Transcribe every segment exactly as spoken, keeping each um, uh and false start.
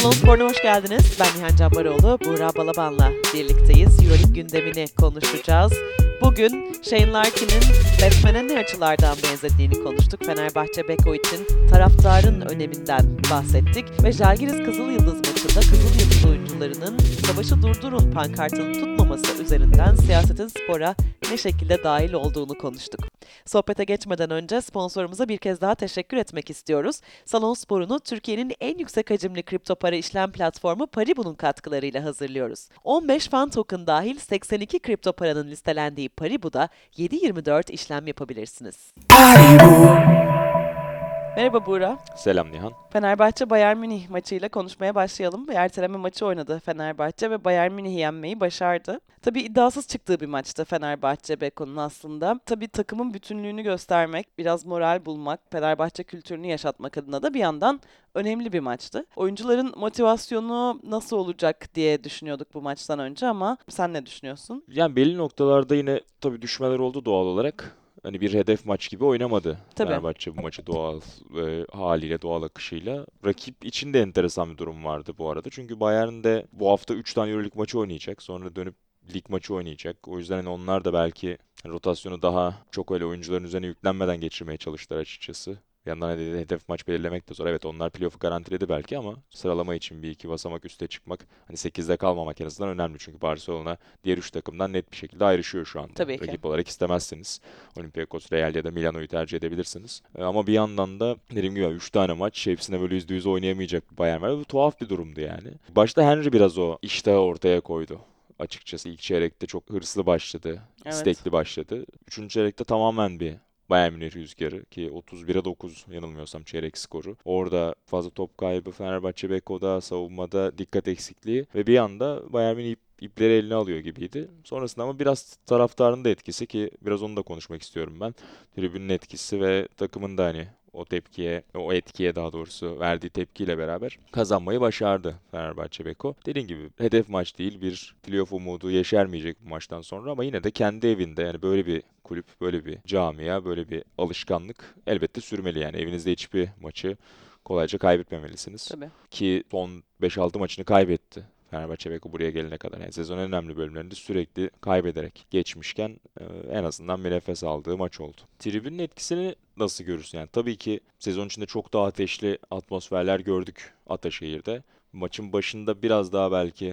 Salon Spor'una hoş geldiniz. Ben Nihan Canbaroğlu, Buğra Balaban'la birlikteyiz. EuroLeague gündemini konuşacağız. Bugün Shane Larkin'in Batman'e ne açılardan benzediğini konuştuk. Fenerbahçe Beko için taraftarın öneminden bahsettik. Ve Žalgiris Kızıl Yıldız maçında Kızıl Yıldız oyuncularının savaşı durdurun pankartını tutmaması üzerinden siyasetin spora ne şekilde dahil olduğunu konuştuk. Sohbete geçmeden önce sponsorumuza bir kez daha teşekkür etmek istiyoruz. Salon Spor'unu Türkiye'nin en yüksek hacimli kripto para işlem platformu Paribu'nun katkılarıyla hazırlıyoruz. on beş fan token dahil seksen iki kripto paranın listelendiği Paribu'da yedi yirmi dört işlem yapabilirsiniz. Merhaba Buğra. Selam Nihan. Fenerbahçe Bayern Münih maçıyla konuşmaya başlayalım. Erteleme maçı oynadı Fenerbahçe ve Bayern Münih'i yenmeyi başardı. Tabii iddiasız çıktığı bir maçtı Fenerbahçe Beko'nun aslında. Tabii takımın bütünlüğünü göstermek, biraz moral bulmak, Fenerbahçe kültürünü yaşatmak adına da bir yandan önemli bir maçtı. Oyuncuların motivasyonu nasıl olacak diye düşünüyorduk bu maçtan önce ama sen ne düşünüyorsun? Yani belli noktalarda yine tabii düşmeler oldu doğal olarak. Hani bir hedef maç gibi oynamadı. Tabii. Fenerbahçe bu maçı doğal e, haliyle, doğal akışıyla. Rakip için de enteresan bir durum vardı bu arada. Çünkü Bayern de bu hafta üç tane EuroLeague maçı oynayacak. Sonra dönüp lig maçı oynayacak. O yüzden hani onlar da belki rotasyonu daha çok öyle oyuncuların üzerine yüklenmeden geçirmeye çalıştılar açıkçası. Bir yandan hedef maç belirlemek de zor. Evet, onlar playoff'u garantiledi belki ama sıralama için bir iki basamak üste çıkmak, hani sekizde kalmamak en azından önemli. Çünkü Barcelona diğer üç takımdan net bir şekilde ayrışıyor şu anda. Tabii ki. Rakip olarak istemezsiniz. Olympiakos, Real ya da Milano'yu tercih edebilirsiniz. Ama bir yandan da dediğim gibi üç tane maç hepsine böyle yüzde yüz oynayamayacak bir Bayern var. Bu tuhaf bir durumdu yani. Başta Henry biraz o iştahı ortaya koydu. Açıkçası ilk çeyrekte çok hırslı başladı. Evet. İstekli başladı. Üçüncü çeyrekte tamamen bir Bayern Münih rüzgarı ki otuz bire dokuz yanılmıyorsam çeyrek skoru. Orada fazla top kaybı Fenerbahçe Beko'da, savunmada dikkat eksikliği ve bir anda Bayern Münih ipleri eline alıyor gibiydi. Sonrasında ama biraz taraftarın da etkisi ki biraz onu da konuşmak istiyorum ben. Tribünün etkisi ve takımın da hani o tepkiye, o etkiye daha doğrusu verdiği tepkiyle beraber kazanmayı başardı Fenerbahçe Beko. Dediğim gibi hedef maç değil, bir playoff umudu yeşermeyecek bu maçtan sonra ama yine de kendi evinde yani böyle bir kulüp, böyle bir camia, böyle bir alışkanlık elbette sürmeli yani. Evinizde hiçbir maçı kolayca kaybetmemelisiniz. Tabii. Ki son beş altı maçını kaybetti Fenerbahçe Beko buraya gelene kadar. Yani sezonun en önemli bölümlerinde sürekli kaybederek geçmişken e, en azından bir nefes aldığı maç oldu. Tribünün etkisini nasıl görürsün? Yani tabii ki sezon içinde çok daha ateşli atmosferler gördük Ataşehir'de. Maçın başında biraz daha belki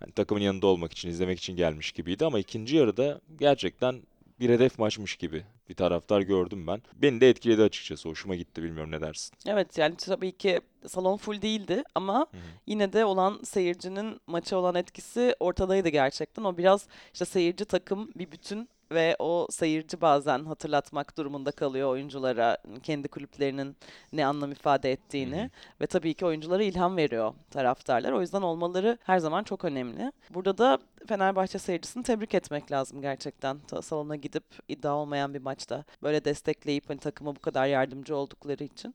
yani takımın yanında olmak için, izlemek için gelmiş gibiydi ama ikinci yarıda gerçekten bir hedef maçmış gibi bir taraftar gördüm ben. Beni de etkiledi açıkçası. Hoşuma gitti. Bilmiyorum ne dersin? Evet yani tabii ki salon full değildi ama Hı-hı. yine de olan seyircinin maça olan etkisi ortadaydı gerçekten. O biraz işte seyirci takım bir bütün ve o seyirci bazen hatırlatmak durumunda kalıyor oyunculara kendi kulüplerinin ne anlam ifade ettiğini Hı-hı. ve tabii ki oyunculara ilham veriyor taraftarlar. O yüzden olmaları her zaman çok önemli. Burada da Fenerbahçe seyircisini tebrik etmek lazım gerçekten. Ta- salona gidip iddia olmayan bir maçta böyle destekleyip hani takıma bu kadar yardımcı oldukları için.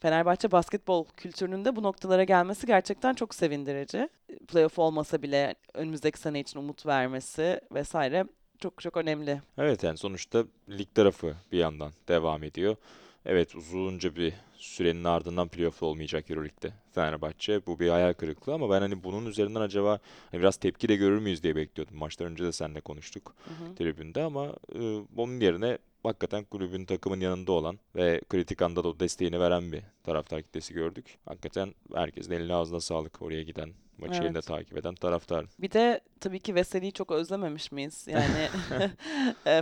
Fenerbahçe basketbol kültürünün de bu noktalara gelmesi gerçekten çok sevindirici. Playoff olmasa bile önümüzdeki sene için umut vermesi vesaire çok çok önemli. Evet yani sonuçta lig tarafı bir yandan devam ediyor. Evet uzunca bir sürenin ardından playoff'lu olmayacak EuroLeague'de Fenerbahçe. Bu bir hayal kırıklığı ama ben hani bunun üzerinden acaba hani biraz tepki de görür müyüz diye bekliyordum. Maçtan önce de seninle konuştuk hı hı. tribünde ama e, onun yerine hakikaten kulübün takımın yanında olan ve kritik anda da desteğini veren bir taraftar kitlesi gördük. Hakikaten herkesin eline ağzına sağlık oraya giden. Maçı evet. Yerinde takip eden taraftar. Bir de tabii ki Vesely'yi çok özlememiş miyiz? Yani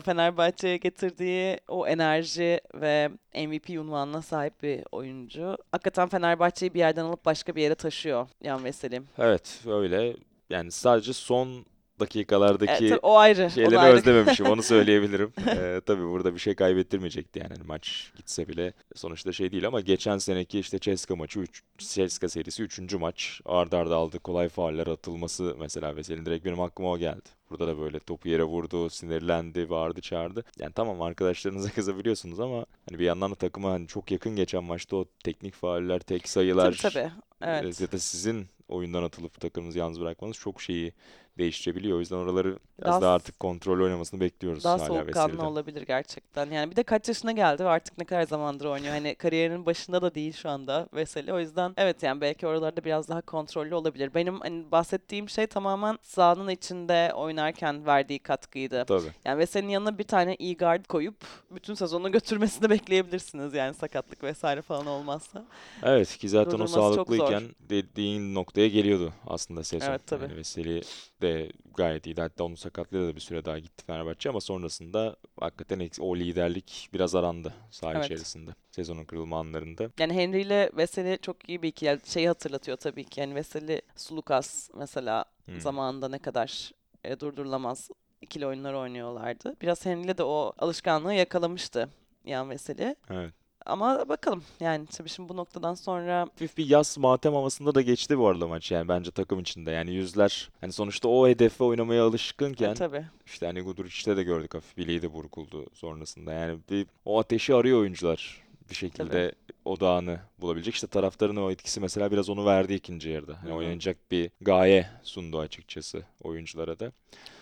Fenerbahçe'ye getirdiği o enerji ve M V P unvanına sahip bir oyuncu. Hakikaten Fenerbahçe'yi bir yerden alıp başka bir yere taşıyor Yan Vesely. Evet öyle. Yani sadece son dakikalardaki e, o ayrı, şeyleri o ayrı. Özlememişim. Onu söyleyebilirim. ee, tabii burada bir şey kaybettirmeyecekti yani maç gitse bile. Sonuçta şey değil ama geçen seneki işte C S K A maçı, üç, C S K A serisi üçüncü maç. Arda arda aldı kolay fauller atılması mesela Vesely'nin direkt benim aklıma o geldi. Burada da böyle topu yere vurdu, sinirlendi, bağırdı, çağırdı. Yani tamam arkadaşlarınıza kızabiliyorsunuz ama hani bir yandan da takıma hani çok yakın geçen maçta o teknik fauller, tek sayılar. Tabii tabii. Evet. Ya da sizin oyundan atılıp takımınızı yalnız bırakmanız çok şeyi değiştirebiliyor. O yüzden oraları biraz daha, daha artık kontrol oynamasını bekliyoruz. Daha soğukkanlı olabilir gerçekten. Yani bir de kaç yaşına geldi ve artık ne kadar zamandır oynuyor. Hani kariyerinin başında da değil şu anda Vesely. O yüzden evet yani belki oralarda biraz daha kontrollü olabilir. Benim hani bahsettiğim şey tamamen sahanın içinde oynarken verdiği katkıydı. Tabii. Yani Vesely'nin yanına bir tane iyi guard koyup bütün sezonu götürmesini bekleyebilirsiniz. Yani sakatlık vesaire falan olmazsa. Evet ki zaten o sağlıklıyken dediğin noktaya geliyordu aslında sezon. Evet tabii. Yani Vesely de gayet iyiydi. Hatta onun sakatlığı da bir süre daha gitti Fenerbahçe ama sonrasında hakikaten o liderlik biraz arandı saha evet. içerisinde. Sezonun kırılma anlarında. Yani Henry ile Vesely çok iyi bir ikili. Şeyi hatırlatıyor tabii ki. Yani Vesely, Sloukas mesela hmm. zamanında ne kadar e, durdurulamaz ikili oyunlar oynuyorlardı. Biraz Henry ile de o alışkanlığı yakalamıştı yani Vesely. Evet. Ama bakalım yani tabii şimdi bu noktadan sonra... Hafif bir yaz matem havasında da geçti bu arada maç yani bence takım içinde. Yani yüzler hani sonuçta o hedefe oynamaya alışkınken... E, tabii. İşte hani Guduric'te de gördük hafif bir de burkuldu sonrasında. Yani bir, o ateşi arıyor oyuncular bir şekilde tabii. odağını bulabilecek. İşte taraftarın o etkisi mesela biraz onu verdi ikinci yarıda. Yani oynanacak bir gaye sundu açıkçası oyunculara da.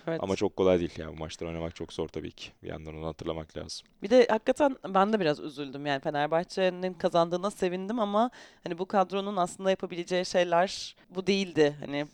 Evet. Ama çok kolay değil yani bu maçları oynamak çok zor tabii ki. Bir yandan onu hatırlamak lazım. Bir de hakikaten ben de biraz üzüldüm yani Fenerbahçe'nin kazandığına sevindim ama hani bu kadronun aslında yapabileceği şeyler bu değildi hani.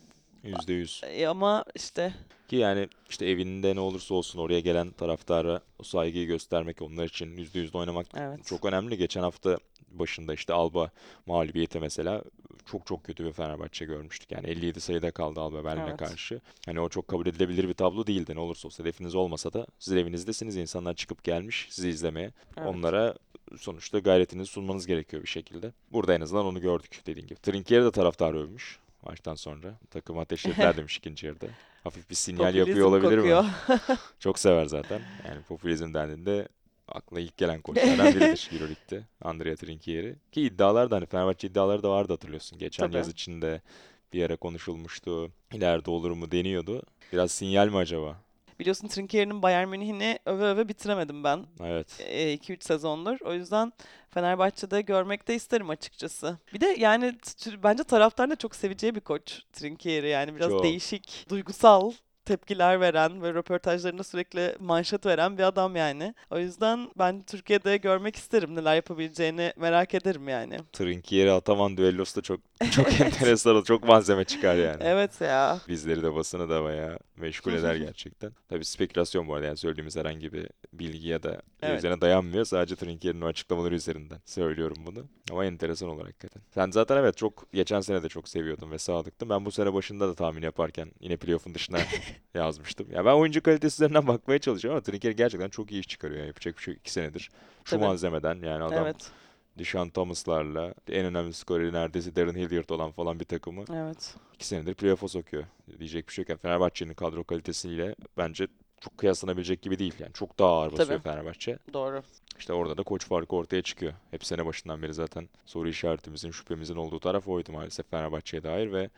yüzde yüz. Ama işte ki yani işte evinde ne olursa olsun oraya gelen taraftara o saygıyı göstermek onlar için yüzde yüz oynamak evet. çok önemli. Geçen hafta başında işte Alba mağlubiyeti mesela çok çok kötü bir Fenerbahçe görmüştük. Yani elli yedi sayıda kaldı Alba Berlin'e evet. karşı. Hani o çok kabul edilebilir bir tablo değildi. Ne olursa olsun hedefiniz olmasa da siz evinizdesiniz. İnsanlar çıkıp gelmiş sizi izlemeye. Evet. Onlara sonuçta gayretinizi sunmanız gerekiyor bir şekilde. Burada en azından onu gördük dediğim gibi. Trinchieri de taraftar övmüş. Maçtan sonra takım ateşlediler demiş ikinci yarıda. Hafif bir sinyal popülizm yapıyor olabilir kokuyor. Mi? Çok sever zaten. Yani popülizm dendiğinde akla ilk gelen koçlardan biridir EuroLeague'de. Andrea Trinchieri. Ki iddialar da hani Fenerbahçe iddiaları da vardı hatırlıyorsun. Geçen tabii. yaz içinde bir ara konuşulmuştu. İleride olur mu deniyordu. Biraz sinyal mi acaba? Biliyorsun Trinchieri'nin Bayern Münih'ini öve öve bitiremedim ben. Evet. E, iki üç sezondur. O yüzden Fenerbahçe'de görmek de isterim açıkçası. Bir de yani bence taraftarın da çok seveceği bir koç Trinchieri. Yani biraz çok. Değişik, duygusal tepkiler veren ve röportajlarında sürekli manşet veren bir adam yani. O yüzden ben Türkiye'de görmek isterim. Neler yapabileceğini merak ederim yani. Trinchieri Ataman düellosu da çok çok evet. enteresan. Çok malzeme çıkar yani. Evet ya. Bizleri de basını da bayağı meşgul eder gerçekten. Tabii spekülasyon bu arada yani söylediğimiz herhangi bir bilgi ya da evet. üzerine dayanmıyor. Sadece Trinchieri'nin açıklamaları üzerinden söylüyorum bunu. Ama enteresan olarak hakikaten. Sen zaten evet çok geçen sene de çok seviyordun ve sadıktın. Ben bu sene başında da tahmin yaparken yine playoff'un dışına yazmıştım. Ya ben oyuncu kalitesi üzerinden bakmaya çalışıyorum ama Trinchieri gerçekten çok iyi iş çıkarıyor. Yani yapacak bir şey iki senedir. Şu tabii. malzemeden yani adam evet. Dishan Thomas'larla en önemli skoreri neredeyse Darren Hilliard olan falan bir takımı evet. iki senedir playoff'a sokuyor. Diyecek bir şey yok. Yani Fenerbahçe'nin kadro kalitesiyle bence çok kıyaslanabilecek gibi değil. Yani çok daha ağır basıyor tabii. Fenerbahçe. Doğru. İşte orada da koç farkı ortaya çıkıyor. Hep sene başından beri zaten soru işaretimizin, şüphemizin olduğu taraf oydu maalesef Fenerbahçe'ye dair ve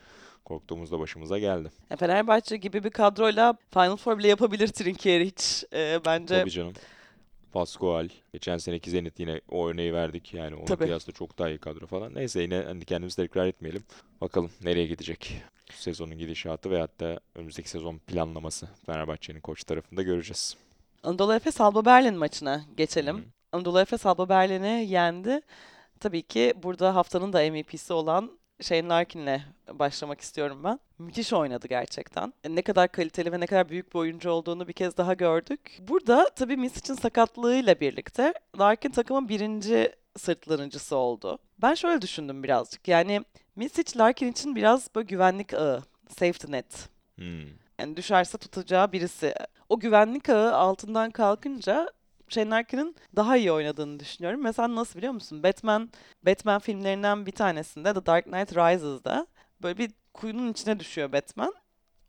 korktuğumuz da başımıza geldi. Ya Fenerbahçe gibi bir kadroyla Final Four bile yapabilir Trinchieri hiç. Ee, bence... Tabii canım. Pascual. Geçen seneki Zenit yine o örneği verdik. Yani ona tabii. kıyasla çok daha iyi kadro falan. Neyse yine hani kendimizi tekrar etmeyelim. Bakalım nereye gidecek sezonun gidişatı ve hatta önümüzdeki sezon planlaması Fenerbahçe'nin koç tarafında göreceğiz. Anadolu Efes Alba Berlin maçına geçelim. Hı-hı. Anadolu Efes Alba Berlin'i yendi. Tabii ki burada haftanın da M V P'si olan Shane Larkin'le başlamak istiyorum ben. Micić oynadı gerçekten. Ne kadar kaliteli ve ne kadar büyük bir oyuncu olduğunu bir kez daha gördük. Burada tabii Micić'in sakatlığıyla birlikte Larkin takımın birinci sırtlanıcısı oldu. Ben şöyle düşündüm birazcık. Yani Micić Larkin için biraz böyle güvenlik ağı, safety net. Hmm. Yani düşerse tutacağı birisi. O güvenlik ağı altından kalkınca Shane Larkin'in daha iyi oynadığını düşünüyorum. Mesela nasıl biliyor musun? Batman Batman filmlerinden bir tanesinde The Dark Knight Rises'da böyle bir kuyunun içine düşüyor Batman.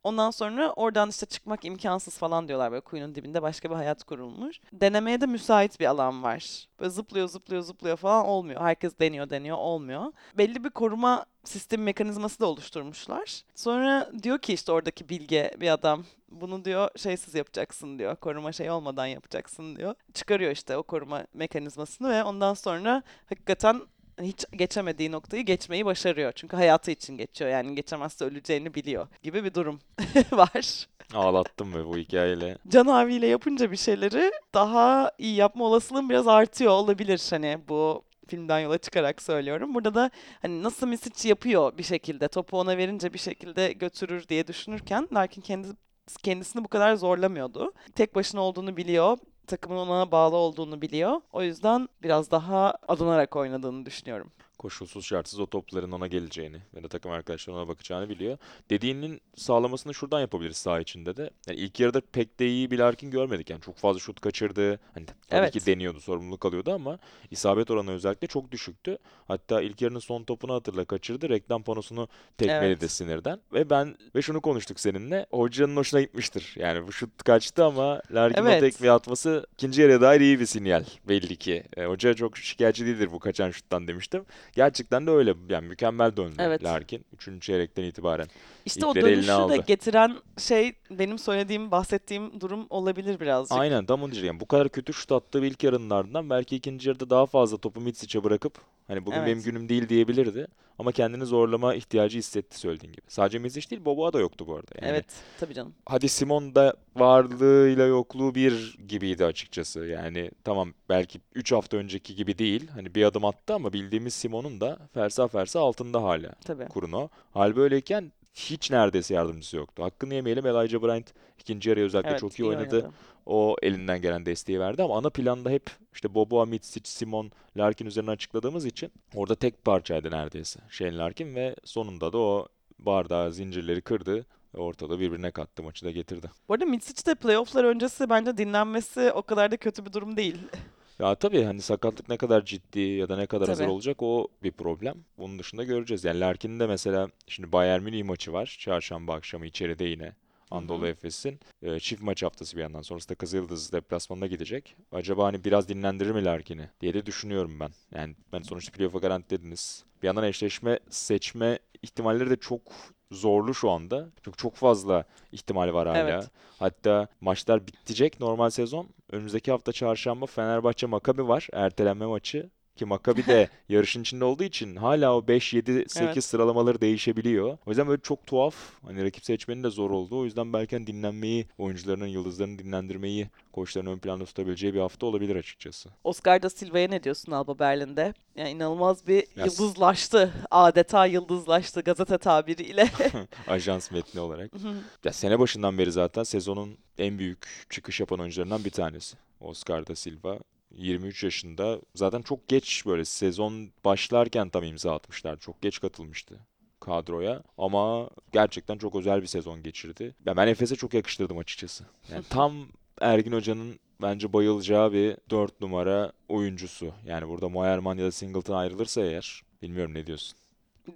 Ondan sonra oradan işte çıkmak imkansız falan diyorlar. Böyle kuyunun dibinde başka bir hayat kurulmuş. Denemeye de müsait bir alan var. Böyle zıplıyor zıplıyor zıplıyor falan olmuyor. Herkes deniyor deniyor olmuyor. Belli bir koruma sistemi mekanizması da oluşturmuşlar. Sonra diyor ki işte oradaki bilge bir adam bunu diyor şeysiz yapacaksın diyor. Koruma şey olmadan yapacaksın diyor. Çıkarıyor işte o koruma mekanizmasını ve ondan sonra hakikaten hiç geçemediği noktayı geçmeyi başarıyor. Çünkü hayatı için geçiyor. Yani geçemezse öleceğini biliyor gibi bir durum var. Ağlattım ve bu hikayeyle. Can abiyle yapınca bir şeyleri daha iyi yapma olasılığın biraz artıyor olabilir. Hani bu filmden yola çıkarak söylüyorum. Burada da hani nasıl Micić yapıyor bir şekilde, topu ona verince bir şekilde götürür diye düşünürken Larkin kendisi, kendisini bu kadar zorlamıyordu. Tek başına olduğunu biliyor. Takımın ona bağlı olduğunu biliyor. O yüzden biraz daha adınarak oynadığını düşünüyorum. Koşulsuz şartsız o topların ona geleceğini ve de takım arkadaşlarına ona bakacağını biliyor. Dediğinin sağlamasını şuradan yapabiliriz saha içinde de. Yani ilk yarıda pek de iyi bir Larkin görmedik. Yani çok fazla şut kaçırdı. Hani tabii evet. ki deniyordu, sorumluluk alıyordu ama isabet oranı özellikle çok düşüktü. Hatta ilk yarının son topunu hatırla kaçırdı. Reklam panosunu tekmeledi evet. sinirden. Ve ben ve şunu konuştuk seninle. Hocanın hoşuna gitmiştir. Yani bu şut kaçtı ama Larkin'in evet. tekme atması ikinci yarıya dair iyi bir sinyal belli ki. E, hoca çok şikayetçi değildir bu kaçan şuttan demiştim. Gerçekten de öyle. Yani mükemmel döndü evet. Larkin. Üçüncü çeyrekten itibaren. İşte o dönüşü de getiren şey benim söylediğim, bahsettiğim durum olabilir birazcık. Aynen tam onu diyeceğim. Bu kadar kötü şut attığı ilk yarının ardından belki ikinci yarıda daha fazla topu Micić'e bırakıp hani bugün evet. benim günüm değil diyebilirdi. Ama kendini zorlama ihtiyacı hissetti söylediğin gibi. Sadece Micić değil, Boboa da yoktu bu arada. Yani evet tabii canım. Hadi Simon da varlığıyla yokluğu bir gibiydi açıkçası. Yani tamam belki üç hafta önceki gibi değil. Hani bir adım attı ama bildiğimiz Simon'un da fersa fersa altında hala tabii. Kuruno. Hal böyleyken hiç neredeyse yardımcısı yoktu. Hakkını yemeyelim, Elijah Bryant ikinci yarıya özellikle evet, çok iyi, iyi oynadı. oynadı. O elinden gelen desteği verdi ama ana planda hep işte Boboa, Micić, Simon, Larkin üzerine açıkladığımız için orada tek parçaydı neredeyse Shane Larkin ve sonunda da o bardağı zincirleri kırdı. Ortada birbirine kattı, maçı da getirdi. Bu arada Micić de playofflar öncesi bence dinlenmesi o kadar da kötü bir durum değil. Ya tabii hani sakatlık ne kadar ciddi ya da ne kadar tabii. hazır olacak o bir problem. Bunun dışında göreceğiz. Yani Larkin'in de mesela şimdi Bayern Münih maçı var. Çarşamba akşamı içeride yine Anadolu Efes'in. E, çift maç haftası bir yandan. Sonrasında Kızılyıldız deplasmanına gidecek. Acaba hani biraz dinlendirir mi Larkin'i diye de düşünüyorum ben. Yani ben sonuçta playoff'a garantilediniz. Bir yandan eşleşme seçme ihtimalleri de çok zorlu şu anda. Çünkü çok fazla ihtimal var hala. Evet. Hatta maçlar bitecek normal sezon. Önümüzdeki hafta çarşamba Fenerbahçe Maccabi var. Ertelenme maçı. Ki Maccabi de yarışın içinde olduğu için hala o beş, yedi, sekiz evet. sıralamaları değişebiliyor. O yüzden böyle çok tuhaf. Hani rakip seçmenin de zor oldu. O yüzden belki dinlenmeyi, oyuncularının, yıldızlarını dinlendirmeyi koçların ön planda tutabileceği bir hafta olabilir açıkçası. Oscar da Silva'ya ne diyorsun Alba Berlin'de? Yani inanılmaz bir yes. yıldızlaştı. Adeta yıldızlaştı gazete tabiriyle. Ajans metni olarak. Ya sene başından beri zaten sezonun en büyük çıkış yapan oyuncularından bir tanesi. Oscar da Silva. yirmi üç yaşında. Zaten çok geç böyle sezon başlarken tam imza atmışlar. Çok geç katılmıştı kadroya. Ama gerçekten çok özel bir sezon geçirdi. Ya ben Efes'e çok yakıştırdım açıkçası. Yani tam Ergin Hoca'nın bence bayılacağı bir dört numara oyuncusu. Yani burada Moerman ya da Singleton ayrılırsa eğer. Bilmiyorum ne diyorsun?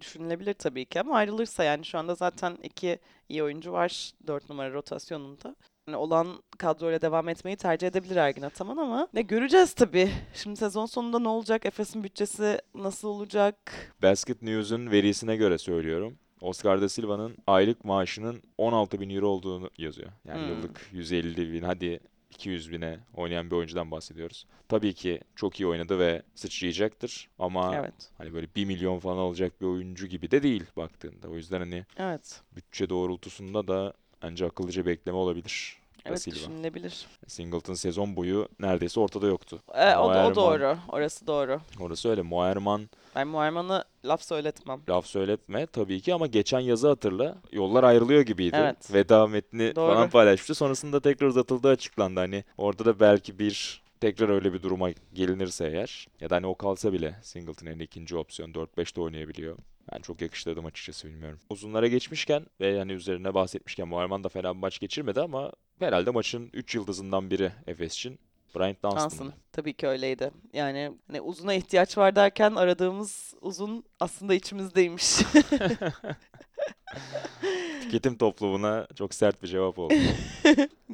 Düşünülebilir tabii ki ama ayrılırsa yani şu anda zaten iki iyi oyuncu var dört numara rotasyonunda. Yani olan kadroyla devam etmeyi tercih edebilir Ergin Ataman ama ne göreceğiz tabii. Şimdi sezon sonunda ne olacak? Efes'in bütçesi nasıl olacak? Basket News'un verisine göre söylüyorum. Oscar da Silva'nın aylık maaşının on altı bin euro olduğunu yazıyor. Yani hmm. yıllık yüz elli bin hadi iki yüz bine oynayan bir oyuncudan bahsediyoruz. Tabii ki çok iyi oynadı ve sıçrayacaktır ama evet. hani böyle bir milyon falan alacak bir oyuncu gibi de değil baktığında. O yüzden hani evet. bütçe doğrultusunda da bence akıllıca bir ekleme olabilir. Evet, düşünülebilir. Singleton sezon boyu neredeyse ortada yoktu. E, o, da, o doğru. Orası doğru. Orası öyle. Moerman. Ben Moerman'a laf söyletmem. Laf söyletme tabii ki ama geçen yazı hatırla. Yollar ayrılıyor gibiydi. Evet. Veda metni doğru. falan paylaşmıştı. Sonrasında tekrar uzatıldığı açıklandı. Hani orada da belki bir tekrar öyle bir duruma gelinirse eğer. Ya da hani o kalsa bile Singleton en ikinci opsiyon. dört beşte oynayabiliyor. Ben çok yakıştırdım açıkçası bilmiyorum. Uzunlara geçmişken ve yani üzerine bahsetmişken Moerman da fena bir maç geçirmedi ama herhalde maçın üç yıldızından biri Efes için Bryant Dunston. Tabii ki öyleydi. Yani hani uzuna ihtiyaç var derken aradığımız uzun aslında içimizdeymiş. Tüketim toplumuna çok sert bir cevap oldu.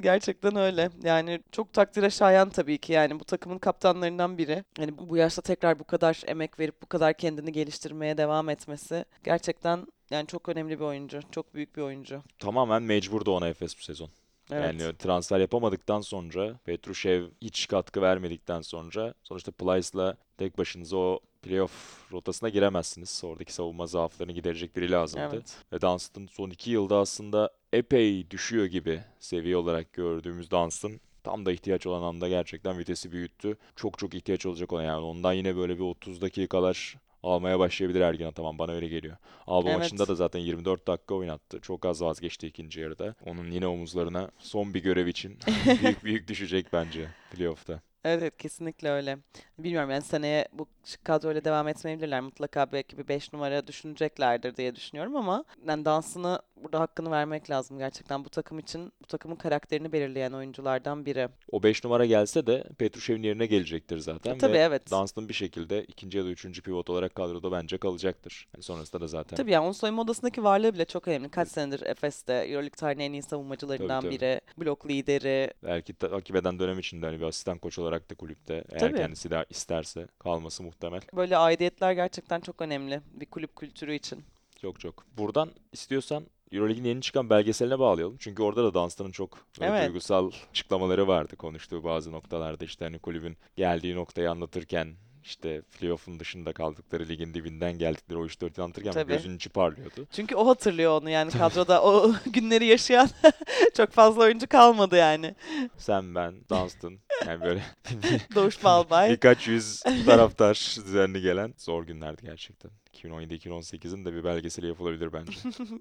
Gerçekten öyle. Yani çok takdire şayan tabii ki. Yani bu takımın kaptanlarından biri. Yani bu yaşta tekrar bu kadar emek verip bu kadar kendini geliştirmeye devam etmesi gerçekten yani çok önemli bir oyuncu. Çok büyük bir oyuncu. Tamamen mecburdu ona Efes bu sezon. Evet. Yani transfer yapamadıktan sonra, Petrushev hiç katkı vermedikten sonra sonuçta Plyce'la tek başınıza o playoff rotasına giremezsiniz. Oradaki savunma zaaflarını giderecek biri lazımdı. Evet. Ve Dunston son iki yılda aslında epey düşüyor gibi seviye olarak gördüğümüz Dunston. Tam da ihtiyaç olan anda gerçekten vitesi büyüttü. Çok çok ihtiyaç olacak ona yani. Ondan yine böyle bir otuz dakikalar almaya başlayabilir Ergin Ataman. Bana öyle geliyor. Alba evet. maçında da zaten yirmi dört dakika oynattı. Çok az vazgeçti ikinci yarıda. Onun yine omuzlarına son bir görev için büyük büyük düşecek bence playoff'ta. Evet, evet kesinlikle öyle. Bilmiyorum yani seneye bu kadroyla devam etmeyebilirler. Mutlaka belki bir beş numara düşüneceklerdir diye düşünüyorum ama yani dansını burada hakkını vermek lazım gerçekten. Bu takım için bu takımın karakterini belirleyen oyunculardan biri. O beş numara gelse de Petrušev'in yerine gelecektir zaten. E, tabii ve evet. Dansın bir şekilde ikinci ya da üçüncü pivot olarak kadroda bence kalacaktır. Yani sonrasında da zaten. Tabii yani onun soyunma odasındaki varlığı bile çok önemli. Kaç senedir Efes'te EuroLeague tarihinin en iyi savunmacılarından tabii, tabii. biri. Blok lideri. Belki takip eden dönem içinde hani bir asistan koç olarak da kulüpte eğer tabii. kendisi de isterse kalması muhtemel. Böyle aidiyetler gerçekten çok önemli bir kulüp kültürü için. Çok çok. Buradan istiyorsan EuroLeague'in yeni çıkan belgeseline bağlayalım. Çünkü orada da Dunstan'ın çok evet. duygusal açıklamaları vardı. Konuştuğu bazı noktalarda işte hani kulübün geldiği noktayı anlatırken İşte playoff'un dışında kaldıkları, ligin dibinden geldikleri o üç dört anlatırken gözünün içi parlıyordu. Çünkü o hatırlıyor onu yani tabii. kadroda o günleri yaşayan çok fazla oyuncu kalmadı yani. Sen, ben, Dunston yani böyle Doğuş Balbay birkaç yüz taraftar düzenli gelen zor günlerdi gerçekten. iki bin on yedi iki bin on sekizin de bir belgeseli yapılabilir bence.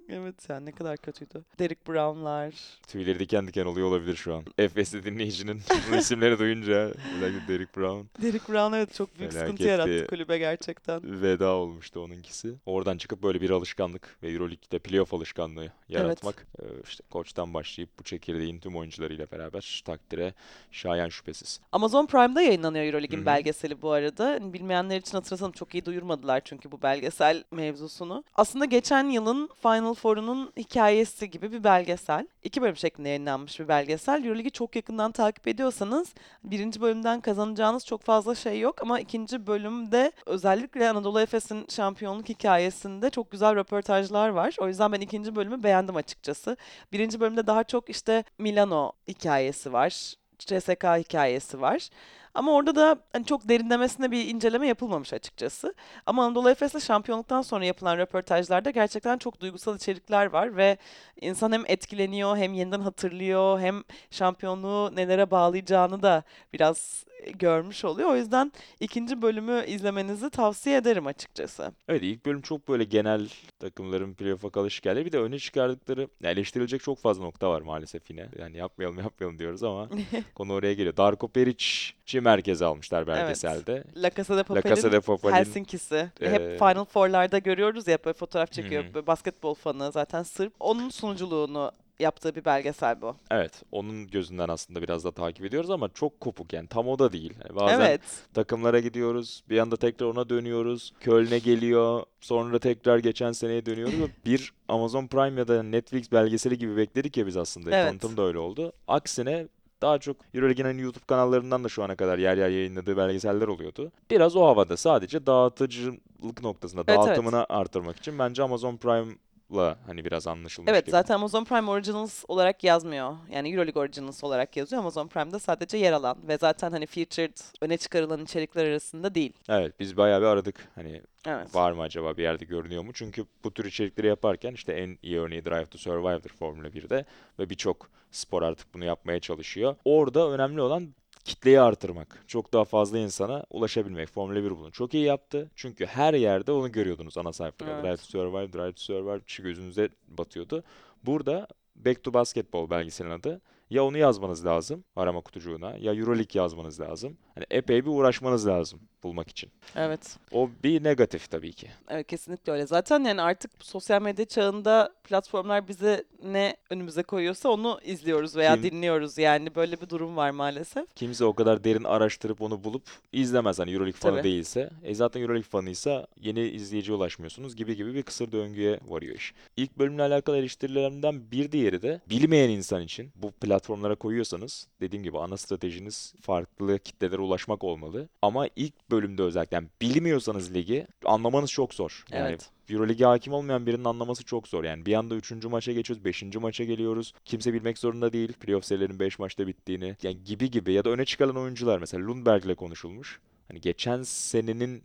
Evet yani ne kadar kötüydü. Derek Brown'lar. Tüyleri diken diken oluyor olabilir şu an. F S'li dinleyicinin bu isimleri duyunca özellikle Derek Brown. Derek Brown evet çok büyük felaket sıkıntı yarattı kulübe gerçekten. Veda olmuştu onunkisi. Oradan çıkıp böyle bir alışkanlık ve EuroLeague'de playoff alışkanlığı yaratmak. Evet. İşte koçtan başlayıp bu çekirdeğin tüm oyuncularıyla beraber takdire şayan şüphesiz. Amazon Prime'da yayınlanıyor EuroLeague'in Hı-hı. belgeseli bu arada. Bilmeyenler için hatırlatalım çok iyi duyurmadılar çünkü bu belgesel. belgesel mevzusunu. Aslında geçen yılın Final Four'unun hikayesi gibi bir belgesel. İki bölüm şeklinde yayınlanmış bir belgesel. EuroLeague'i çok yakından takip ediyorsanız birinci bölümden kazanacağınız çok fazla şey yok ama ikinci bölümde özellikle Anadolu Efes'in şampiyonluk hikayesinde çok güzel röportajlar var. O yüzden ben ikinci bölümü beğendim açıkçası. Birinci bölümde daha çok işte Milano hikayesi var. C S K A hikayesi var. Ama orada da hani çok derinlemesine bir inceleme yapılmamış açıkçası. Ama Anadolu Efes'le şampiyonluktan sonra yapılan röportajlarda gerçekten çok duygusal içerikler var ve insan hem etkileniyor hem yeniden hatırlıyor hem şampiyonluğu nelere bağlayacağını da biraz görmüş oluyor. O yüzden ikinci bölümü izlemenizi tavsiye ederim açıkçası. Evet ilk bölüm çok böyle genel takımların playoff'a kalış geldi. Bir de öne çıkardıkları eleştirilecek çok fazla nokta var maalesef yine. Yani yapmayalım yapmayalım diyoruz ama konu oraya geliyor. Darko Perić merkeze almışlar belgeselde. Evet. La Casa de Papel'in, La Casa de Papel'in Helsinki'si. E... Hep Final Four'larda görüyoruz ya böyle fotoğraf çekiyor. Hı-hı. Basketbol fanı zaten Sırp. Onun sunuculuğunu yaptığı bir belgesel bu. Evet. Onun gözünden aslında biraz da takip ediyoruz ama çok kopuk yani. Tam o da değil. Yani bazen evet. takımlara gidiyoruz. Bir anda tekrar ona dönüyoruz. Köln'e geliyor. Sonra tekrar geçen seneye dönüyoruz. Bir Amazon Prime ya da Netflix belgeseli gibi bekledik ya biz aslında. Evet. Tanıtım da öyle oldu. Aksine daha çok EuroLeague'in YouTube kanallarından da şu ana kadar yer yer yayınladığı belgeseller oluyordu. Biraz o havada sadece dağıtıcılık noktasında evet, dağıtımını evet. artırmak için bence Amazon Prime'la hani biraz anlaşılmış evet, gibi. Evet zaten Amazon Prime Originals olarak yazmıyor. Yani EuroLeague Originals olarak yazıyor. Amazon Prime'da sadece yer alan ve zaten hani featured öne çıkarılan içerikler arasında değil. Evet biz bayağı bir aradık hani evet. var mı acaba bir yerde görünüyor mu? Çünkü bu tür içerikleri yaparken işte en iyi örneği Drive to Survive'dır Formula birde ve birçok spor artık bunu yapmaya çalışıyor. Orada önemli olan kitleyi artırmak. Çok daha fazla insana ulaşabilmek. Formula bir bunu çok iyi yaptı. Çünkü her yerde onu görüyordunuz ana sayfada. Evet. Drive to Survive, Drive to Survive şu gözünüze batıyordu. Burada Back to Basketball belgeselinin adı. Ya onu yazmanız lazım arama kutucuğuna ya EuroLeague yazmanız lazım. Hani epey bir uğraşmanız lazım bulmak için. Evet. O bir negatif tabii ki. Evet kesinlikle öyle. Zaten yani artık sosyal medya çağında platformlar bize ne önümüze koyuyorsa onu izliyoruz veya Kim, dinliyoruz. Yani böyle bir durum var maalesef. Kimse o kadar derin araştırıp onu bulup izlemez. Hani EuroLeague fanı tabii. değilse. E zaten EuroLeague fanıysa yeni izleyiciye ulaşmıyorsunuz gibi gibi bir kısır döngüye varıyor iş. İlk bölümle alakalı eleştirilerimden bir diğeri de bilmeyen insan için bu platform platformlara koyuyorsanız dediğim gibi ana stratejiniz farklı kitlelere ulaşmak olmalı. Ama ilk bölümde özellikle yani bilmiyorsanız ligi anlamanız çok zor. Yani evet. EuroLeague'e hakim olmayan birinin anlaması çok zor. Yani bir anda üçüncü maça geçiyoruz, beşinci maça geliyoruz. Kimse bilmek zorunda değil playoff serilerinin beş maçta bittiğini. Yani gibi gibi ya da öne çıkan oyuncular mesela Lundberg'le konuşulmuş. Hani geçen senenin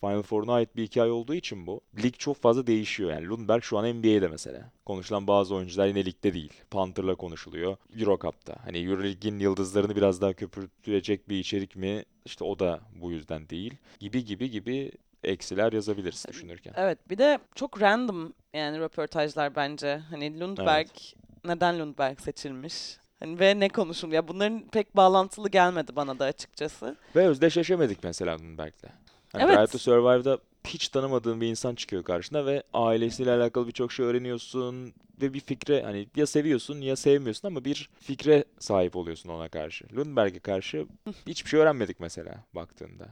Final Four'una ait bir hikaye olduğu için bu. Lig çok fazla değişiyor. Yani Lundberg şu an N B A'de mesela. Konuşulan bazı oyuncular yine ligde değil. Panther'la konuşuluyor. Euro Cup'ta. Hani EuroLeague'in yıldızlarını biraz daha köpürtülecek bir içerik mi? İşte o da bu yüzden değil. Gibi gibi gibi eksiler yazabilirsin düşünürken. Evet, bir de çok random yani röportajlar bence. Hani Lundberg, evet. Neden Lundberg seçilmiş? Hani ve ne konuşuldu? Ya bunların pek bağlantılı gelmedi bana da açıkçası. Ve özdeşleşemedik mesela Lundberg'le. Hani evet. Drive to Survive'da hiç tanımadığın bir insan çıkıyor karşına ve ailesiyle alakalı birçok şey öğreniyorsun ve bir fikre, hani ya seviyorsun ya sevmiyorsun ama bir fikre sahip oluyorsun ona karşı. Lundberg'e karşı hiçbir şey öğrenmedik mesela baktığında.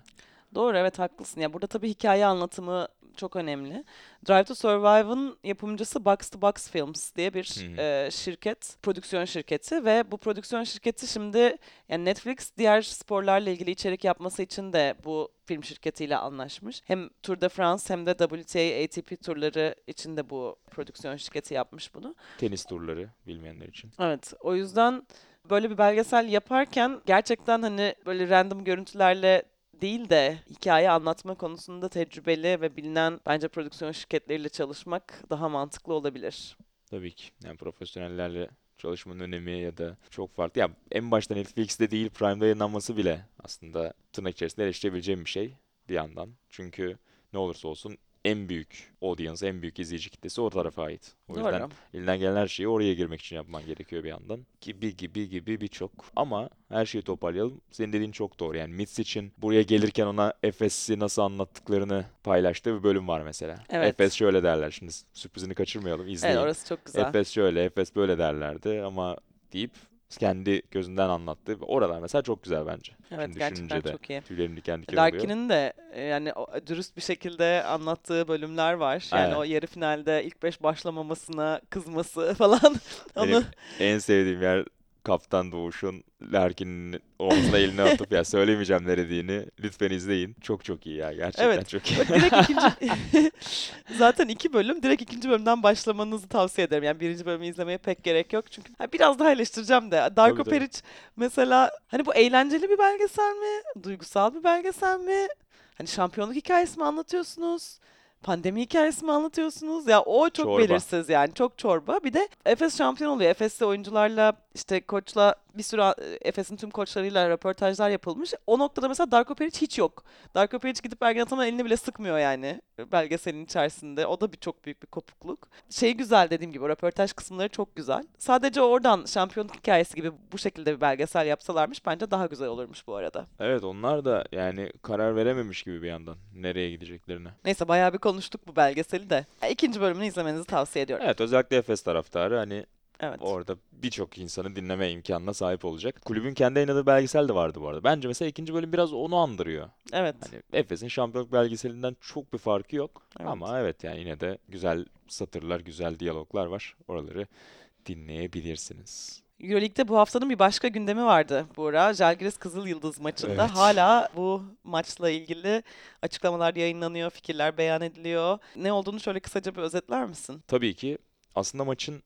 Doğru, evet haklısın. Ya burada tabii hikaye anlatımı çok önemli. Drive to Survive'ın yapımcısı Box to Box Films diye bir e, şirket, prodüksiyon şirketi ve bu prodüksiyon şirketi şimdi yani Netflix diğer sporlarla ilgili içerik yapması için de bu film şirketiyle anlaşmış. Hem Tour de France hem de W T A A T P turları için de bu prodüksiyon şirketi yapmış bunu. Tenis turları bilmeyenler için. Evet, o yüzden böyle bir belgesel yaparken gerçekten hani böyle random görüntülerle değil de hikaye anlatma konusunda tecrübeli ve bilinen bence prodüksiyon şirketleriyle çalışmak daha mantıklı olabilir. Tabii ki. Yani profesyonellerle çalışmanın önemi ya da çok farklı. Ya en başta Netflix'te değil Prime'da yayınlanması bile aslında tırnak içerisinde eleştirebileceğim bir şey bir yandan. Çünkü ne olursa olsun en büyük audience, en büyük izleyici kitlesi o tarafa ait. O Doğru. yüzden elinden gelen her şeyi oraya girmek için yapman gerekiyor bir yandan. Gibi gibi gibi birçok. Ama her şeyi toparlayalım. Senin dediğin çok doğru. Yani Micić için buraya gelirken ona Efes'i nasıl anlattıklarını paylaştığı bir bölüm var mesela. Evet. Efes şöyle derler. Şimdi sürprizini kaçırmayalım. İzleyin. Evet, orası çok güzel. Efes şöyle, Efes böyle derlerdi ama deyip kendi gözünden anlattı. Oralar mesela çok güzel bence. Evet, şimdi gerçekten de çok iyi. Tüylerim diken diken oluyor. Larkin'in de yani dürüst bir şekilde anlattığı bölümler var. Yani Aynen. o yarı finalde ilk beş başlamamasına kızması falan. Onu... Benim en sevdiğim yer Kaptan Doğuş'un Larkin'in omzuna elini atıp ya söylemeyeceğim ne dediğini lütfen izleyin. Çok çok iyi ya gerçekten evet. çok iyi. Direkt ikinci... Zaten iki bölüm direkt ikinci bölümden başlamanızı tavsiye ederim. Yani birinci bölümü izlemeye pek gerek yok çünkü ha, biraz daha eleştireceğim de. Darko Perić mesela hani bu eğlenceli bir belgesel mi? Duygusal bir belgesel mi? Hani şampiyonluk hikayesi mi anlatıyorsunuz? Pandemi hikayesi mi anlatıyorsunuz? Ya o çok çorba. Belirsiz yani. Çok çorba. Bir de Efes şampiyon oluyor. Efes'te oyuncularla işte koçla bir sürü Efes'in tüm koçlarıyla röportajlar yapılmış. O noktada mesela Darko Perić hiç yok. Darko Perić gidip Ergen Ataman'ın elini bile sıkmıyor yani belgeselin içerisinde. O da bir çok büyük bir kopukluk. Şey güzel dediğim gibi röportaj kısımları çok güzel. Sadece oradan şampiyonluk hikayesi gibi bu şekilde bir belgesel yapsalarmış bence daha güzel olurmuş bu arada. Evet, onlar da yani karar verememiş gibi bir yandan nereye gideceklerine. Neyse bayağı bir konuştuk bu belgeseli de. İkinci bölümünü izlemenizi tavsiye ediyorum. Evet, özellikle Efes taraftarı hani evet. Orada birçok insanı dinleme imkanına sahip olacak. Kulübün kendi yayınladığı belgesel de vardı bu arada. Bence mesela ikinci bölüm biraz onu andırıyor. Evet. Hani Efes'in şampiyonluk belgeselinden çok bir farkı yok. Evet. Ama evet yani yine de güzel satırlar, güzel diyaloglar var. Oraları dinleyebilirsiniz. EuroLeague'de bu haftanın bir başka gündemi vardı bu ara. Žalgiris Kızıl Yıldız maçında evet. Hala bu maçla ilgili açıklamalar yayınlanıyor, fikirler beyan ediliyor. Ne olduğunu şöyle kısaca bir özetler misin? Tabii ki. Aslında maçın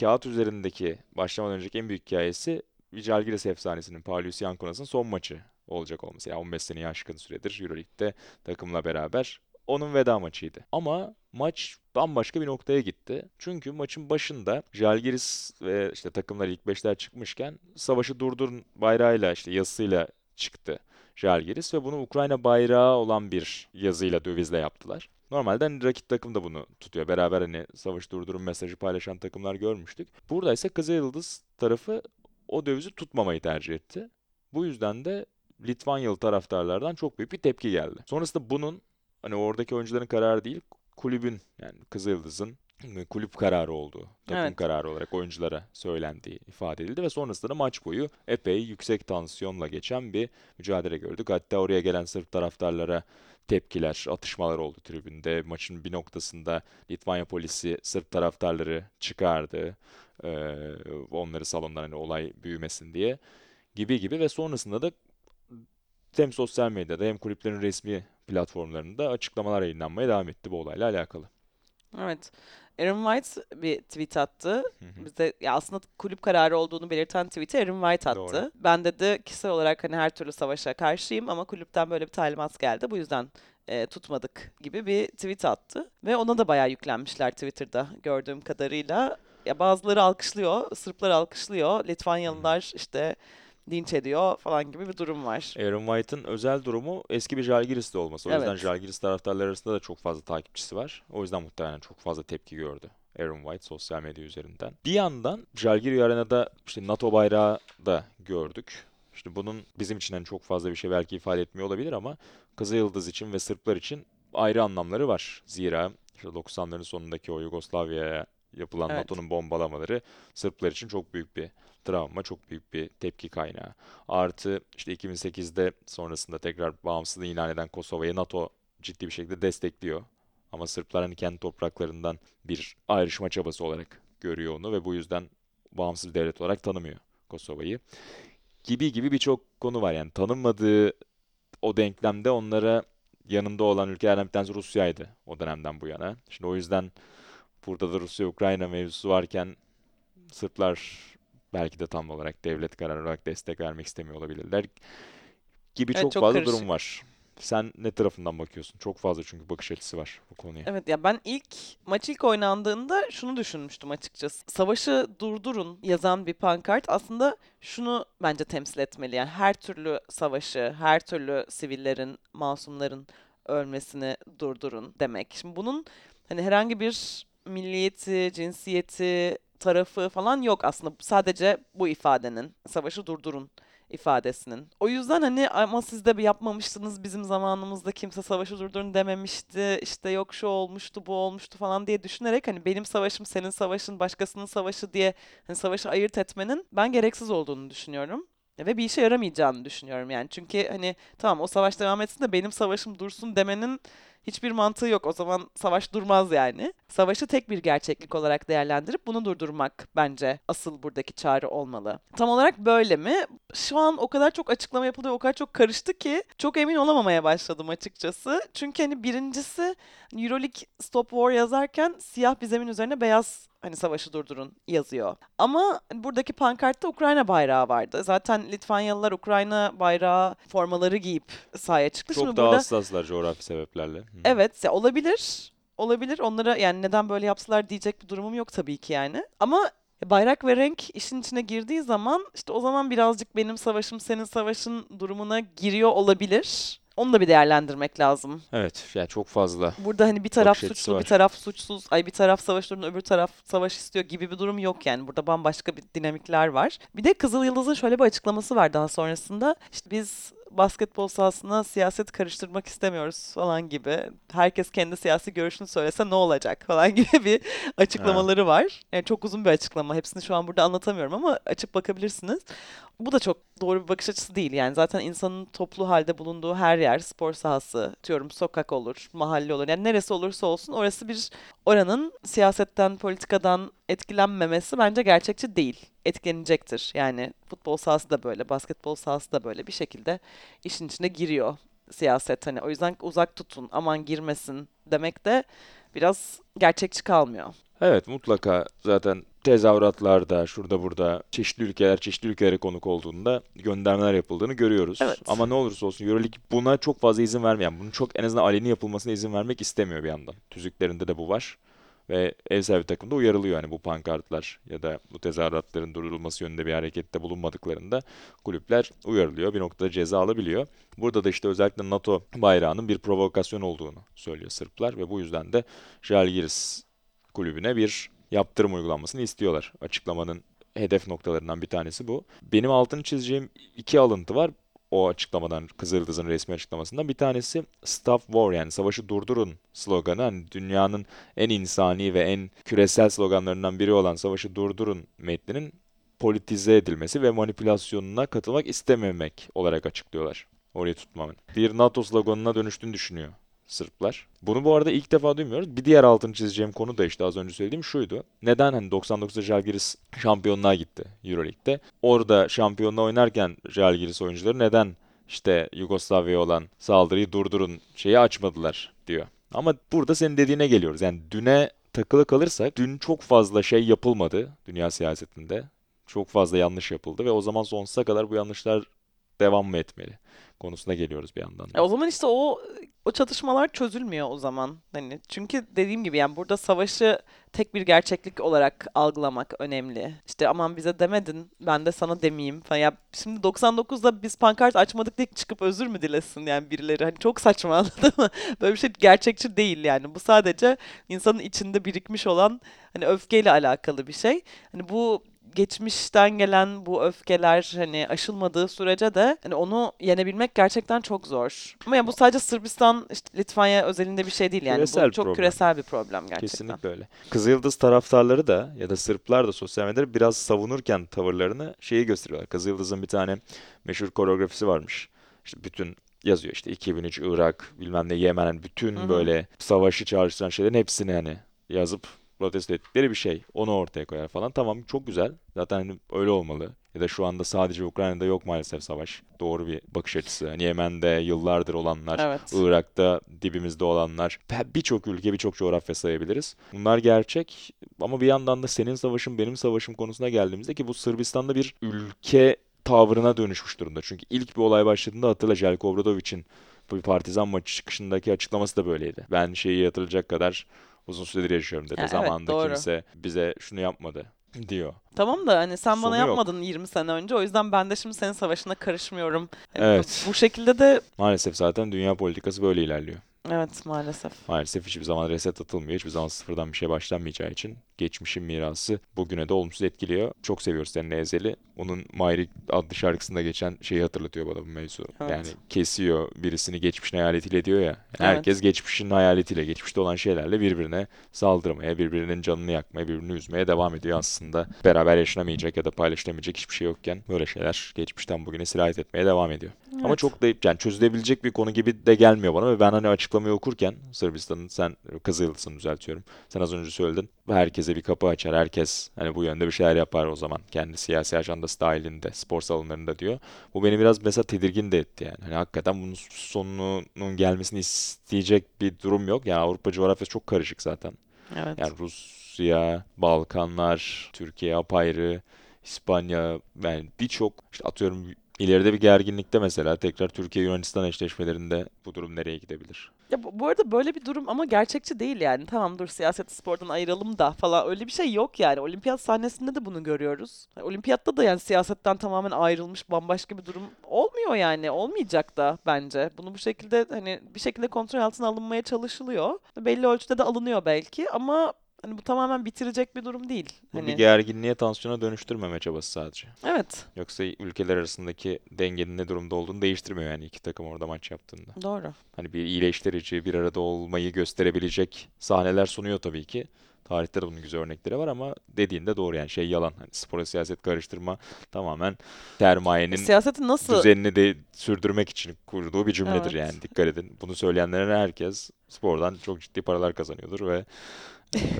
kağıt üzerindeki başlamadan önceki en büyük hikayesi Žalgiris efsanesinin Paulius Jankonas'ın son maçı olacak olması. Yani on beş seneyi aşkın süredir EuroLeague'de takımla beraber onun veda maçıydı. Ama maç bambaşka bir noktaya gitti. Çünkü maçın başında Žalgiris ve işte takımlar ilk beşler çıkmışken savaşı durdurun bayrağıyla işte yazısıyla çıktı Žalgiris ve bunu Ukrayna bayrağı olan bir yazıyla dövizle yaptılar. Normalde hani rakip takım da bunu tutuyor. Beraber hani savaş durdurun mesajı paylaşan takımlar görmüştük. Burada ise Kızılyıldız tarafı o dövizi tutmamayı tercih etti. Bu yüzden de Litvanyalı taraftarlardan çok büyük bir tepki geldi. Sonrasında bunun hani oradaki oyuncuların kararı değil, kulübün yani Kızılyıldız'ın kulüp kararı olduğu, takım evet. kararı olarak oyunculara söylendiği ifade edildi ve sonrasında da maç boyu epey yüksek tansiyonla geçen bir mücadele gördük. Hatta oraya gelen Sırp taraftarlara tepkiler, atışmalar oldu tribünde. Maçın bir noktasında Litvanya polisi Sırp taraftarları çıkardı. Ee, onları salondan hani olay büyümesin diye gibi gibi ve sonrasında da hem sosyal medyada hem kulüplerin resmi platformlarında açıklamalar yayınlanmaya devam etti bu olayla alakalı. Evet. Aaron White bir tweet attı. Bize ya aslında kulüp kararı olduğunu belirten tweet'i Aaron White attı. Doğru. Ben dedi kişisel olarak hani her türlü savaşa karşıyım ama kulüpten böyle bir talimat geldi. Bu yüzden e, tutmadık gibi bir tweet attı. Ve ona da bayağı yüklenmişler Twitter'da gördüğüm kadarıyla. Ya bazıları alkışlıyor, Sırplar alkışlıyor, Litvanyalılar işte linç ediyor falan gibi bir durum var. Aaron White'ın özel durumu eski bir Žalgiris'te olması. O evet. yüzden Žalgiris taraftarları arasında da çok fazla takipçisi var. O yüzden muhtemelen çok fazla tepki gördü Aaron White sosyal medya üzerinden. Bir yandan Žalgiris Arena'da işte NATO bayrağı da gördük. İşte bunun bizim için hani çok fazla bir şey belki ifade etmiyor olabilir ama Kızılyıldız için ve Sırplar için ayrı anlamları var. Zira işte doksanların sonundaki o Yugoslavya'ya yapılan evet. NATO'nun bombalamaları Sırplar için çok büyük bir travma, çok büyük bir tepki kaynağı. Artı işte iki bin sekizde sonrasında tekrar bağımsızlığı ilan eden Kosova'yı NATO ciddi bir şekilde destekliyor. Ama Sırplar hani kendi topraklarından bir ayrışma çabası olarak görüyor onu ve bu yüzden bağımsız bir devlet olarak tanımıyor Kosova'yı. Gibi gibi birçok konu var yani tanınmadığı o denklemde onlara yanında olan ülkelerden bir tanesi Rusya'ydı o dönemden bu yana. Şimdi o yüzden burada da Rusya-Ukrayna mevzusu varken Sırplar belki de tam olarak devlet kararı olarak destek vermek istemiyor olabilirler gibi evet, çok, çok fazla karışık durum var. Sen ne tarafından bakıyorsun? Çok fazla çünkü bakış açısı var bu konuya. Evet ya ben ilk maç ilk oynandığında şunu düşünmüştüm açıkçası. Savaşı durdurun yazan bir pankart aslında şunu bence temsil etmeli. Yani her türlü savaşı, her türlü sivillerin, masumların ölmesini durdurun demek. Şimdi bunun hani herhangi bir milliyeti, cinsiyeti, tarafı falan yok aslında. Sadece bu ifadenin, savaşı durdurun ifadesinin. O yüzden hani ama siz de yapmamıştınız bizim zamanımızda kimse savaşı durdurun dememişti, işte yok şu olmuştu, bu olmuştu falan diye düşünerek hani benim savaşım, senin savaşın, başkasının savaşı diye hani savaşı ayırt etmenin ben gereksiz olduğunu düşünüyorum. Ve bir işe yaramayacağını düşünüyorum yani. Çünkü hani tamam o savaş devam etsin de benim savaşım dursun demenin hiçbir mantığı yok. O zaman savaş durmaz yani. Savaşı tek bir gerçeklik olarak değerlendirip bunu durdurmak bence asıl buradaki çare olmalı. Tam olarak böyle mi? Şu an o kadar çok açıklama yapılıyor, o kadar çok karıştı ki çok emin olamamaya başladım açıkçası. Çünkü hani birincisi EuroLeague Stop War yazarken siyah bir zemin üzerine beyaz hani savaşı durdurun yazıyor. Ama buradaki pankartta Ukrayna bayrağı vardı. Zaten Litvanyalılar Ukrayna bayrağı formaları giyip sahaya çıktı. Çok Şimdi daha burada... hassaslar coğrafi sebeplerle. Hı. Evet olabilir. Olabilir. Onlara yani neden böyle yaptılar diyecek bir durumum yok tabii ki yani. Ama bayrak ve renk işin içine girdiği zaman işte o zaman birazcık benim savaşım senin savaşın durumuna giriyor olabilir. Onu da bir değerlendirmek lazım. Evet, yani çok fazla. Burada hani bir taraf suçlu, var. bir taraf suçsuz, ay bir taraf savaş durumunda, öbür taraf savaş istiyor gibi bir durum yok yani. Burada bambaşka bir dinamikler var. Bir de Kızılyıldız'ın şöyle bir açıklaması var daha sonrasında. İşte biz basketbol sahasına siyaset karıştırmak istemiyoruz falan gibi. Herkes kendi siyasi görüşünü söylese ne olacak falan gibi bir açıklamaları ha. var. Yani çok uzun bir açıklama. Hepsini şu an burada anlatamıyorum ama açıp bakabilirsiniz. Bu da çok doğru bir bakış açısı değil yani. Zaten insanın toplu halde bulunduğu her yer, spor sahası, diyorum sokak olur, mahalle olur. Yani neresi olursa olsun orası bir oranın siyasetten, politikadan etkilenmemesi bence gerçekçi değil. Etkilenecektir. Yani futbol sahası da böyle, basketbol sahası da böyle bir şekilde işin içine giriyor siyaset. Hani o yüzden uzak tutun, aman girmesin demek de biraz gerçekçi kalmıyor. Evet mutlaka zaten tezahüratlarda, şurada burada çeşitli ülkeler, çeşitli ülkelere konuk olduğunda göndermeler yapıldığını görüyoruz. Evet. Ama ne olursa olsun EuroLeague buna çok fazla izin vermiyor. Yani bunu çok en azından aleni yapılmasına izin vermek istemiyor bir yandan. Tüzüklerinde de bu var. Ve ev sahibi takımda uyarılıyor hani bu pankartlar ya da bu tezahüratların durdurulması yönünde bir harekette bulunmadıklarında kulüpler uyarılıyor. Bir noktada ceza alabiliyor. Burada da işte özellikle NATO bayrağının bir provokasyon olduğunu söylüyor Sırplar ve bu yüzden de Žalgiris kulübüne bir yaptırım uygulanmasını istiyorlar. Açıklamanın hedef noktalarından bir tanesi bu. Benim altını çizeceğim iki alıntı var. O açıklamadan, Kızılyıldız'ın resmi açıklamasından bir tanesi Stop War yani savaşı durdurun sloganı. Hani dünyanın en insani ve en küresel sloganlarından biri olan savaşı durdurun metninin politize edilmesi ve manipülasyonuna katılmak istememek olarak açıklıyorlar. Orayı tutmamın. Bir NATO sloganına dönüştüğünü düşünüyor Sırplar. Bunu bu arada ilk defa duymuyoruz. Bir diğer altını çizeceğim konu da işte az önce söylediğim şuydu. Neden hani doksan dokuzda Žalgiris şampiyonluğa gitti EuroLeague'de? Orada şampiyonluğa oynarken Žalgiris oyuncuları neden işte Yugoslavya'ya olan saldırıyı durdurun şeyi açmadılar diyor. Ama burada senin dediğine geliyoruz. Yani düne takılı kalırsak dün çok fazla şey yapılmadı dünya siyasetinde. Çok fazla yanlış yapıldı ve o zaman sonsuza kadar bu yanlışlar devam mı etmeli konusuna geliyoruz bir yandan. E o zaman işte o o çatışmalar çözülmüyor o zaman. Hani çünkü dediğim gibi yani burada savaşı tek bir gerçeklik olarak algılamak önemli. İşte aman bize demedin, ben de sana demeyeyim falan. Ya şimdi doksan dokuzda biz pankart açmadık diye çıkıp özür mü dilesin yani birileri? Hani çok saçma, anladın mı? Böyle bir şey gerçekçi değil yani. Bu sadece insanın içinde birikmiş olan hani öfkeyle alakalı bir şey. Hani bu geçmişten gelen bu öfkeler hani aşılmadığı sürece de hani onu yenebilmek gerçekten çok zor. Ama yani bu sadece Sırbistan, işte Litvanya özelinde bir şey değil yani. Küresel bu çok problem. Küresel bir problem gerçekten. Kesinlikle öyle. Kızılyıldız taraftarları da ya da Sırplar da sosyal medyada biraz savunurken tavırlarını şeyi gösteriyorlar. Kızılyıldız'ın bir tane meşhur koreografisi varmış. İşte bütün yazıyor işte iki bin üç Irak, bilmem ne Yemen, yani bütün Hı-hı. böyle savaşı çağrıştıran şeylerin hepsini hani yazıp protesto ettikleri bir şey. Onu ortaya koyar falan. Tamam, çok güzel. Zaten hani öyle olmalı. Ya da şu anda sadece Ukrayna'da yok maalesef savaş. Doğru bir bakış açısı. Hani Yemen'de yıllardır olanlar, evet. Irak'ta dibimizde olanlar. Birçok ülke, birçok coğrafya sayabiliriz. Bunlar gerçek. Ama bir yandan da senin savaşın, benim savaşım konusuna geldiğimizde ki bu Sırbistan'da bir ülke tavrına dönüşmüş durumda. Çünkü ilk bir olay başladığında hatırla Željko Obradovic'in bu partizan maçı çıkışındaki açıklaması da böyleydi. Ben şeyi hatırlayacak kadar uzun süredir yaşıyorum dedi. Ya zamanında evet, kimse bize şunu yapmadı diyor. Tamam da hani sen sonu bana yapmadın yok. yirmi sene önce. O yüzden ben de şimdi senin savaşına karışmıyorum. Yani evet. Bu şekilde de... Maalesef zaten dünya politikası böyle ilerliyor. Evet, maalesef. Maalesef hiçbir zaman reset atılmıyor. Hiçbir zaman sıfırdan bir şey başlanmayacağı için geçmişin mirası bugüne de olumsuz etkiliyor. Çok seviyoruz seninle Ezeli. Onun Mayrik adlı şarkısında geçen şeyi hatırlatıyor bana bu mevzu. Evet. Yani kesiyor birisini geçmişin hayaletiyle diyor ya. Yani evet. Herkes geçmişin hayaletiyle, geçmişte olan şeylerle birbirine saldırmaya, birbirinin canını yakmaya, birbirini üzmeye devam ediyor aslında. Beraber yaşanamayacak ya da paylaşılamayacak hiçbir şey yokken böyle şeyler geçmişten bugüne sirayet etmeye devam ediyor. Evet. Ama çok da yani çözülebilecek bir konu gibi de gelmiyor bana ve ben hani açık açıklamayı okurken Sırbistan'ın, sen Kızılyıldız'ını düzeltiyorum. Sen az önce söyledin. Herkese bir kapı açar. Herkes hani bu yönde bir şeyler yapar o zaman. Kendi siyasi ajandası dahilinde, spor salonlarında diyor. Bu beni biraz mesela tedirgin de etti yani. Hani hakikaten bunun sonunun gelmesini isteyecek bir durum yok. Yani Avrupa coğrafyası çok karışık zaten. Evet. Yani Rusya, Balkanlar, Türkiye apayrı, İspanya, yani birçok işte atıyorum İleride bir gerginlikte mesela tekrar Türkiye-Yunanistan eşleşmelerinde bu durum nereye gidebilir? Ya bu, bu arada böyle bir durum ama gerçekçi değil yani. Tamam dur siyaseti spordan ayıralım da falan, öyle bir şey yok yani. Olimpiyat sahnesinde de bunu görüyoruz. Olimpiyatta da yani siyasetten tamamen ayrılmış bambaşka bir durum olmuyor yani. Olmayacak da bence. Bunu bu şekilde hani bir şekilde kontrol altına alınmaya çalışılıyor. Belli ölçüde de alınıyor belki ama... Hani bu tamamen bitirecek bir durum değil. Bu hani... bir gerginliğe, tansiyona dönüştürmeme çabası sadece. Evet. Yoksa ülkeler arasındaki dengenin ne durumda olduğunu değiştirmiyor yani iki takım orada maç yaptığında. Doğru. Hani bir iyileştirici, bir arada olmayı gösterebilecek sahneler sunuyor tabii ki. Tarihte de bunun güzel örnekleri var ama dediğin de doğru yani şey yalan. Hani spora siyaset karıştırma tamamen sermayenin siyaseti nasıl... düzenini de sürdürmek için kurduğu bir cümledir evet. Yani dikkat edin. Bunu söyleyenlere herkes spordan çok ciddi paralar kazanıyordur ve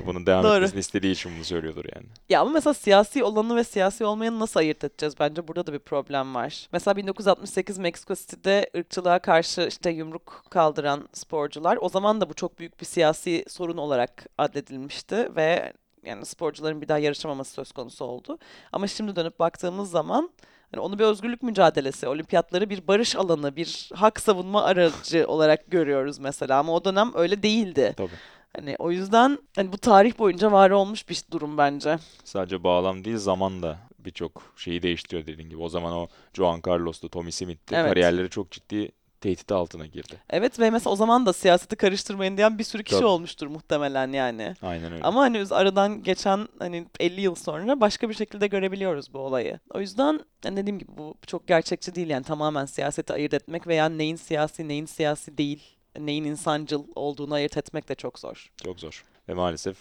bunun devam etmesini istediği için bunu söylüyordur yani. Ya ama mesela siyasi olanı ve siyasi olmayanı nasıl ayırt edeceğiz? Bence burada da bir problem var. Mesela bin dokuz yüz altmış sekiz Meksiko City'de ırkçılığa karşı işte yumruk kaldıran sporcular, o zaman da bu çok büyük bir siyasi sorun olarak addedilmişti ve yani sporcuların bir daha yarışamaması söz konusu oldu. Ama şimdi dönüp baktığımız zaman yani onu bir özgürlük mücadelesi, olimpiyatları bir barış alanı, bir hak savunma aracı olarak görüyoruz mesela ama o dönem öyle değildi. Tabii. Hani o yüzden hani bu tarih boyunca var olmuş bir durum bence. Sadece bağlam değil, zaman da birçok şeyi değiştiriyor dediğin gibi. O zaman o Juan Carlos'tu, Tommy Smith'ti. Evet. Kariyerleri çok ciddi tehdit altına girdi. Evet ve mesela o zaman da siyaseti karıştırmayın diyen bir sürü kişi Tabii. olmuştur muhtemelen yani. Aynen öyle. Ama hani aradan geçen hani elli yıl sonra başka bir şekilde görebiliyoruz bu olayı. O yüzden yani dediğim gibi bu çok gerçekçi değil yani tamamen siyaseti ayırt etmek veya neyin siyasi neyin siyasi değil, neyin insancıl olduğunu ayırt etmek de çok zor. Çok zor. Ve maalesef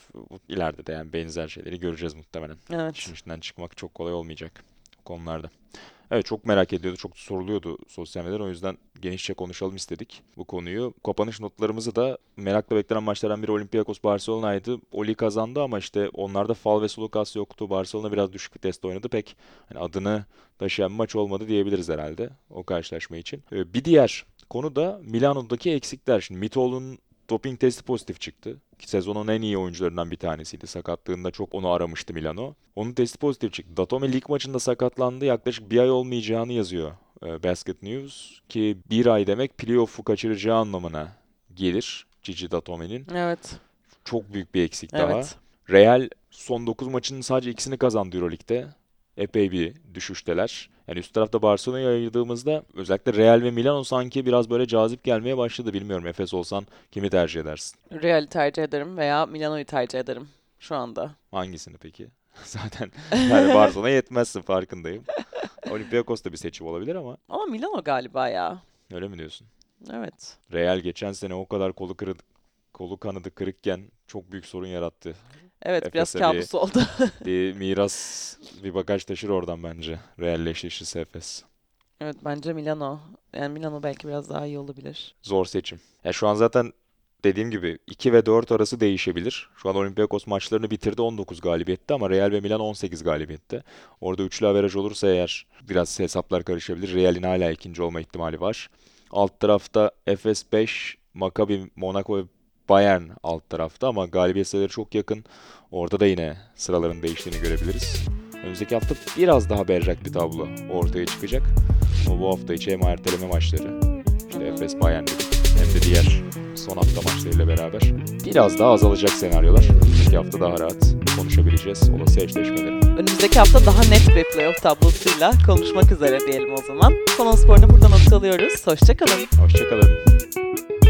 ileride de yani benzer şeyleri göreceğiz muhtemelen. Evet. İşin içinden çıkmak çok kolay olmayacak konularda. Evet, çok merak ediyordu, çok soruluyordu sosyal medyadan. O yüzden genişçe konuşalım istedik bu konuyu. Kapanış notlarımızı da merakla beklenen maçlardan biri Olympiakos Barcelona'ydı. Oli kazandı ama işte onlarda faul ve Sloukas yoktu. Barcelona biraz düşük viteste oynadı. Pek hani adını taşıyan maç olmadı diyebiliriz herhalde o karşılaşma için. Bir diğer konu da Milano'daki eksikler. Şimdi Mitol'un doping testi pozitif çıktı. sezonun en iyi oyuncularından bir tanesiydi. Sakatlığında çok onu aramıştı Milano. Onun testi pozitif çıktı. Datome lig maçında sakatlandı. Yaklaşık bir ay olmayacağını yazıyor Basket News. Ki bir ay demek playoff'u kaçıracağı anlamına gelir Gigi Datome'nin. Evet. Çok büyük bir eksik evet. daha. Real son dokuz maçının sadece ikisini kazandı EuroLeague'de. Epey bir düşüşteler. Yani üst tarafta Barcelona'yı ayırdığımızda özellikle Real ve Milano sanki biraz böyle cazip gelmeye başladı. Bilmiyorum, Efes olsan kimi tercih edersin? Real'i tercih ederim veya Milano'yu tercih ederim şu anda. Hangisini peki? Zaten yani Barcelona yetmezsin farkındayım. Olympiakos da bir seçim olabilir ama. Ama Milano galiba ya. Öyle mi diyorsun? Evet. Real geçen sene o kadar kolu kırık, kolu kanadı kırıkken çok büyük sorun yarattı. Evet, Efes'e biraz kabus bir, oldu. bir miras, bir bagaj taşır oradan bence. Realleşirse Efes. Evet, bence Milano. Yani Milano belki biraz daha iyi olabilir. Zor seçim. Ya şu an zaten dediğim gibi iki ve dört arası değişebilir. Şu an Olympiakos maçlarını bitirdi on dokuz galibiyette ama Real ve Milan on sekiz galibiyette. Orada üçlü averaj olursa eğer biraz hesaplar karışabilir. Real'in hala ikinci olma ihtimali var. Alt tarafta Efes beş, Maccabi, Monaco ve Bayern alt tarafta ama galibiyet sayıları çok yakın. Orada da yine sıraların değiştiğini görebiliriz. Önümüzdeki hafta biraz daha berrak bir tablo ortaya çıkacak. Ama bu hafta içi hem erteleme maçları, işte Efes Bayern hem de diğer son hafta maçlarıyla beraber biraz daha azalacak senaryolar. Önümüzdeki hafta daha rahat konuşabileceğiz olası eşleşmeleri. Önümüzdeki hafta daha net bir playoff tablosuyla konuşmak üzere diyelim o zaman. Kononspor'unu buradan noktalıyoruz. Hoşça kalın. Hoşça kalın.